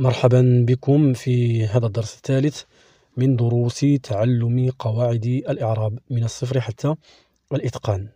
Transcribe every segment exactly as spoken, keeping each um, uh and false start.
مرحبا بكم في هذا الدرس الثالث من دروس تعلم قواعد الإعراب من الصفر حتى الإتقان.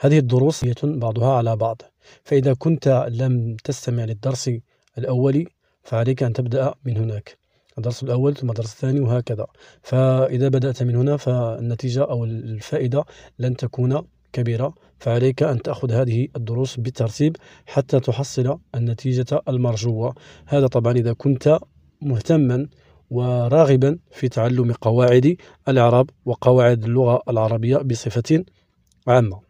هذه الدروس هي بعضها على بعض، فإذا كنت لم تستمع للدرس الأولي فعليك أن تبدأ من هناك، الدرس الأول ثم الدرس الثاني وهكذا، فإذا بدأت من هنا فالنتيجة أو الفائدة لن تكون كبيرة، فعليك أن تأخذ هذه الدروس بالترتيب حتى تحصل النتيجة المرجوة. هذا طبعا إذا كنت مهتما وراغبا في تعلم قواعد الإعراب وقواعد اللغة العربية بصفة عامة.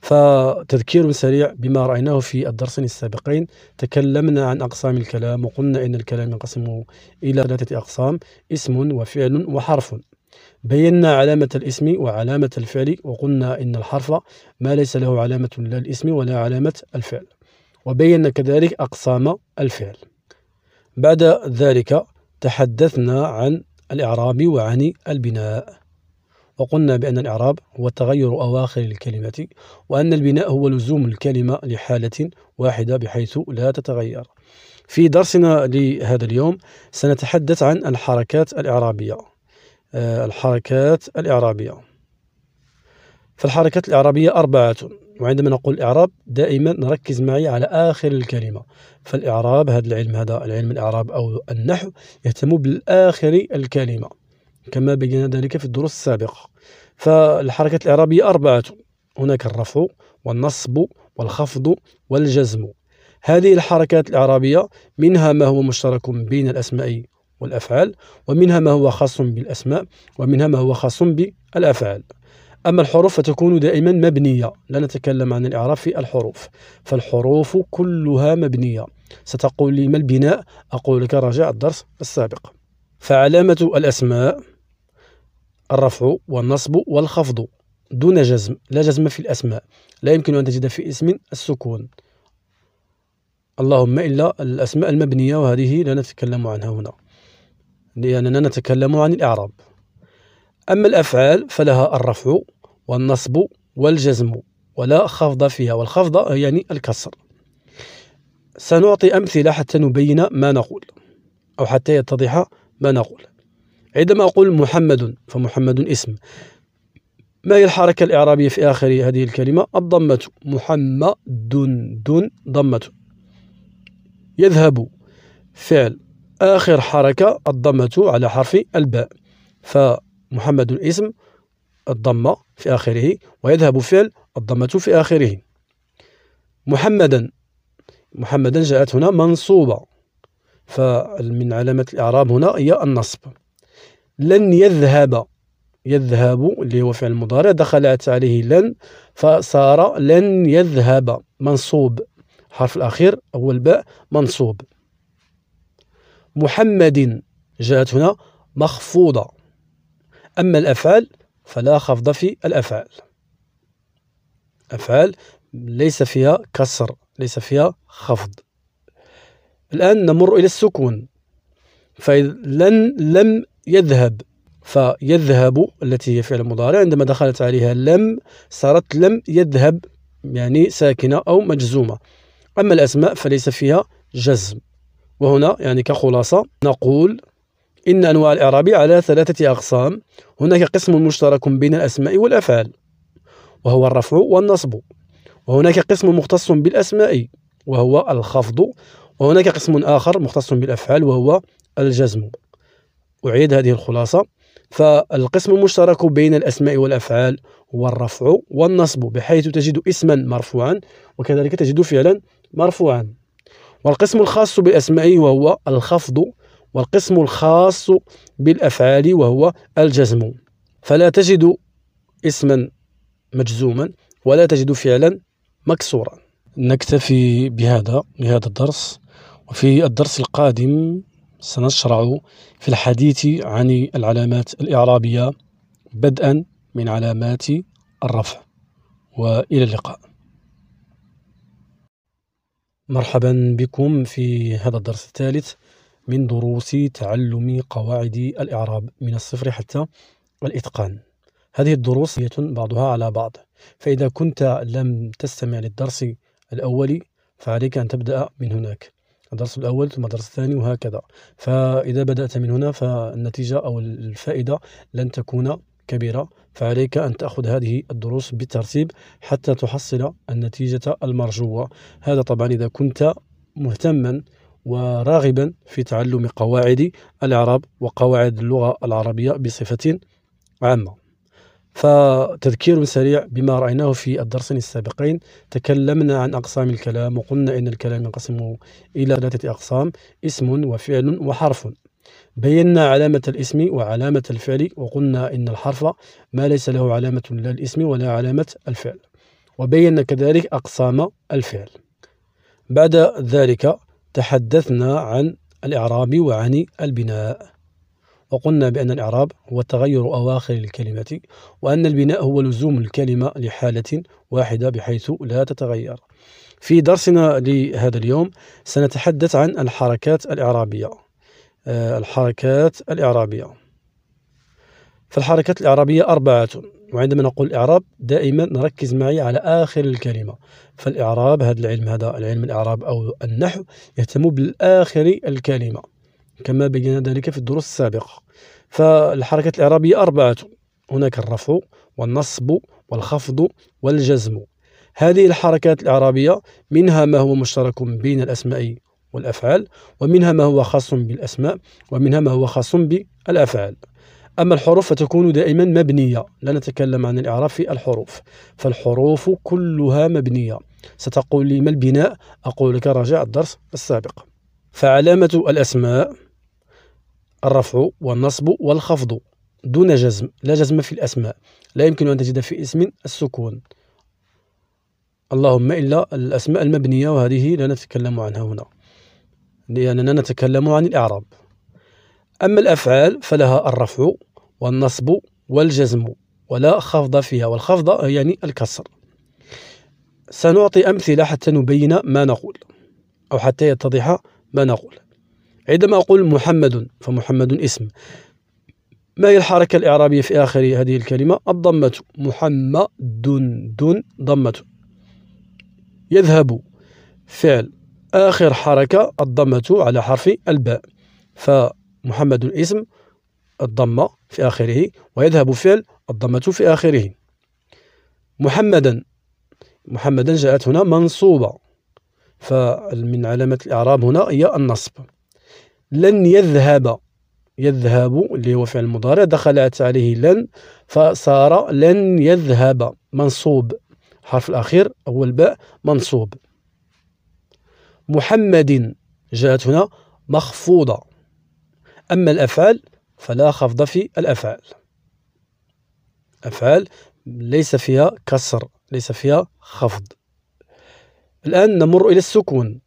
فتذكير سريع بما رأيناه في الدرسين السابقين. تكلمنا عن أقسام الكلام وقلنا إن الكلام ينقسم إلى ثلاثة أقسام: اسم وفعل وحرف. بينا علامة الاسم وعلامة الفعل، وقلنا إن الحرف ما ليس له علامة لا الاسم ولا علامة الفعل، وبينا كذلك أقسام الفعل. بعد ذلك تحدثنا عن الإعراب وعن البناء، وقلنا بأن الإعراب هو تغير أواخر الكلمة، وأن البناء هو لزوم الكلمة لحالة واحدة بحيث لا تتغير. في درسنا لهذا اليوم سنتحدث عن الحركات الإعرابية. الحركات الإعرابية فالحركات الإعرابية أربعة، وعندما نقول إعراب دائما نركز معي على آخر الكلمة. فالإعراب هذا العلم، هذا العلم الإعراب أو النحو، يهتم بالآخر الكلمة كما بينا ذلك في الدروس السابقة. فالحركات الإعرابية أربعة: هناك الرفع والنصب والخفض والجزم. هذه الحركات الإعرابية منها ما هو مشترك بين الأسماء والأفعال، ومنها ما هو خاص بالأسماء، ومنها ما هو خاص بالأفعال. أما الحروف فتكون دائما مبنية، لا نتكلم عن الإعراب في الحروف، فالحروف كلها مبنية. ستقول لي ما البناء؟ أقول لك راجع الدرس السابق. فعلامة الأسماء الرفع والنصب والخفض دون جزم، لا جزم في الأسماء، لا يمكن أن تجد في اسم السكون اللهم إلا الأسماء المبنية، وهذه لا نتكلم عنها هنا لأننا نتكلم عن الإعراب. أما الأفعال فلها الرفع والنصب والجزم ولا خفض فيها، والخفض يعني الكسر. سنعطي أمثلة حتى نبين ما نقول أو حتى يتضح ما نقول. عندما أقول محمد فمحمد اسم. ما هي الحركة الإعرابية في آخر هذه الكلمة؟ الضمة. محمد دون ضمة. يذهب فعل، آخر حركة الضمة على حرف الباء، فمحمد اسم الضمة في آخره، ويذهب فعل الضمة في آخره. محمدا، محمدا جاءت هنا منصوبة، فمن علامة الإعراب هنا هي النصب. لن يذهب، يذهب اللي هو فعل مضارع دخلت عليه لن فصار لن يذهب منصوب، حرف الأخير هو الباء منصوب. محمد جاءت هنا مخفوضة. أما الأفعال فلا خفض في الأفعال، أفعال ليس فيها كسر ليس فيها خفض. الآن نمر إلى السكون. فلن لم يذهب، فيذهب التي هي فعل مضارع عندما دخلت عليها لم صارت لم يذهب، يعني ساكنة أو مجزومة. أما الأسماء فليس فيها جزم. وهنا يعني كخلاصة نقول إن أنواع الإعراب على ثلاثة أقسام. هناك قسم مشترك بين الأسماء والأفعال وهو الرفع والنصب، وهناك قسم مختص بالأسماء وهو الخفض، وهناك قسم آخر مختص بالأفعال وهو الجزم. أعيد هذه الخلاصة، فالقسم المشترك بين الأسماء والأفعال هو الرفع والنصب، بحيث تجد اسما مرفوعا وكذلك تجد فعلا مرفوعا. والقسم الخاص بالأسماء وهو الخفض، والقسم الخاص بالأفعال وهو الجزم. فلا تجد اسما مجزوما ولا تجد فعلا مكسورا. نكتفي بهذا لهذا الدرس، وفي الدرس القادم سنشرع في الحديث عن العلامات الإعرابية بدءا من علامات الرفع. وإلى اللقاء. مرحبا بكم في هذا الدرس الثالث من دروس تعلم قواعد الإعراب من الصفر حتى الإتقان. هذه الدروس هي بعضها على بعض، فإذا كنت لم تستمع للدرس الأولي فعليك أن تبدأ من هناك، الدرس الأول ثم الدرس الثاني وهكذا. فإذا بدأت من هنا فالنتيجة أو الفائدة لن تكون كبيرة، فعليك أن تأخذ هذه الدروس بالترتيب حتى تحصل النتيجة المرجوة. هذا طبعا إذا كنت مهتما وراغبا في تعلم قواعد الإعراب وقواعد اللغة العربية بصفة عامة. فتذكير سريع بما رأيناه في الدرسين السابقين. تكلمنا عن أقسام الكلام وقلنا إن الكلام ينقسم إلى ثلاثة أقسام: اسم وفعل وحرف. بينا علامة الاسم وعلامة الفعل، وقلنا إن الحرف ما ليس له علامة لا الاسم ولا علامة الفعل، وبينا كذلك أقسام الفعل. بعد ذلك تحدثنا عن الإعراب وعن البناء، وقلنا بأن الإعراب هو تغير أواخر الكلمة، وأن البناء هو لزوم الكلمة لحالة واحدة بحيث لا تتغير. في درسنا لهذا اليوم سنتحدث عن الحركات الإعرابية. الحركات الإعرابية فالحركات الإعرابية أربعة، وعندما نقول إعراب دائما نركز معي على آخر الكلمة. فالإعراب هذا العلم، هذا العلم الإعراب أو النحو، يهتم بالآخر الكلمة كما بينا ذلك في الدروس السابقة. فالحركات الإعرابية أربعة: هناك الرفع والنصب والخفض والجزم. هذه الحركات الإعرابية منها ما هو مشترك بين الأسماء والأفعال، ومنها ما هو خاص بالأسماء، ومنها ما هو خاص بالأفعال. أما الحروف فتكون دائما مبنية، لا نتكلم عن الإعراب في الحروف، فالحروف كلها مبنية. ستقول لي ما البناء؟ أقول لك راجع الدرس السابق. فعلامة الأسماء الرفع والنصب والخفض دون جزم، لا جزم في الأسماء، لا يمكن أن تجد في اسم السكون اللهم إلا الأسماء المبنية، وهذه لا نتكلم عنها هنا لأننا نتكلم عن الإعراب. أما الأفعال فلها الرفع والنصب والجزم ولا خفض فيها، والخفض يعني الكسر. سنعطي أمثلة حتى نبين ما نقول أو حتى يتضح ما نقول. عندما أقول محمد فمحمد اسم. ما هي الحركة الإعرابية في آخر هذه الكلمة؟ الضمة. محمد دون ضمة. يذهب فعل، آخر حركة الضمة على حرف الباء، فمحمد اسم الضمة في آخره، ويذهب فعل الضمة في آخره. محمدا، محمدا جاءت هنا منصوبة، فمن علامة الإعراب هنا هي النصب. لن يذهب، يذهب اللي هو فعل مضارع دخلت عليه لن فصار لن يذهب منصوب، الحرف الأخير هو الباء منصوب. محمد جاءت هنا مخفوضة. أما الأفعال فلا خفض في الأفعال، أفعال ليس فيها كسر ليس فيها خفض. الآن نمر إلى السكون.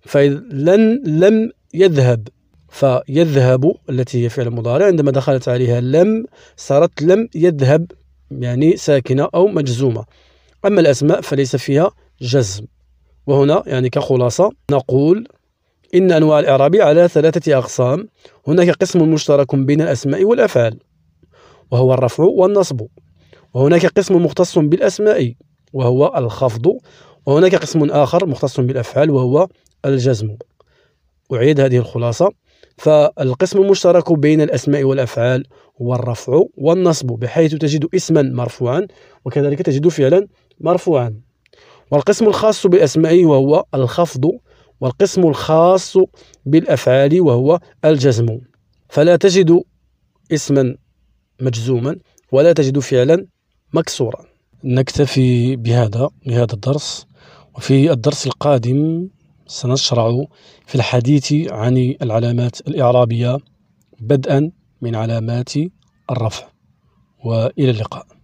فلن لم يذهب، فيذهب التي هي فعل مضارع عندما دخلت عليها لم صارت لم يذهب، يعني ساكنة أو مجزومة. أما الأسماء فليس فيها جزم. وهنا يعني كخلاصة نقول إن أنواع الإعراب على ثلاثة أقسام. هناك قسم مشترك بين الأسماء والأفعال وهو الرفع والنصب، وهناك قسم مختص بالأسماء وهو الخفض، وهناك قسم آخر مختص بالأفعال وهو الجزم. أعيد هذه الخلاصة. فالقسم المشترك بين الأسماء والأفعال هو الرفع والنصب، بحيث تجد اسما مرفوعا وكذلك تجد فعلا مرفوعا. والقسم الخاص بالأسماء وهو الخفض، والقسم الخاص بالأفعال وهو الجزم. فلا تجد اسما مجزوما ولا تجد فعلا مكسورا. نكتفي بهذا لهذا الدرس، وفي الدرس القادم سنشرع في الحديث عن العلامات الإعرابية بدءا من علامات الرفع. وإلى اللقاء.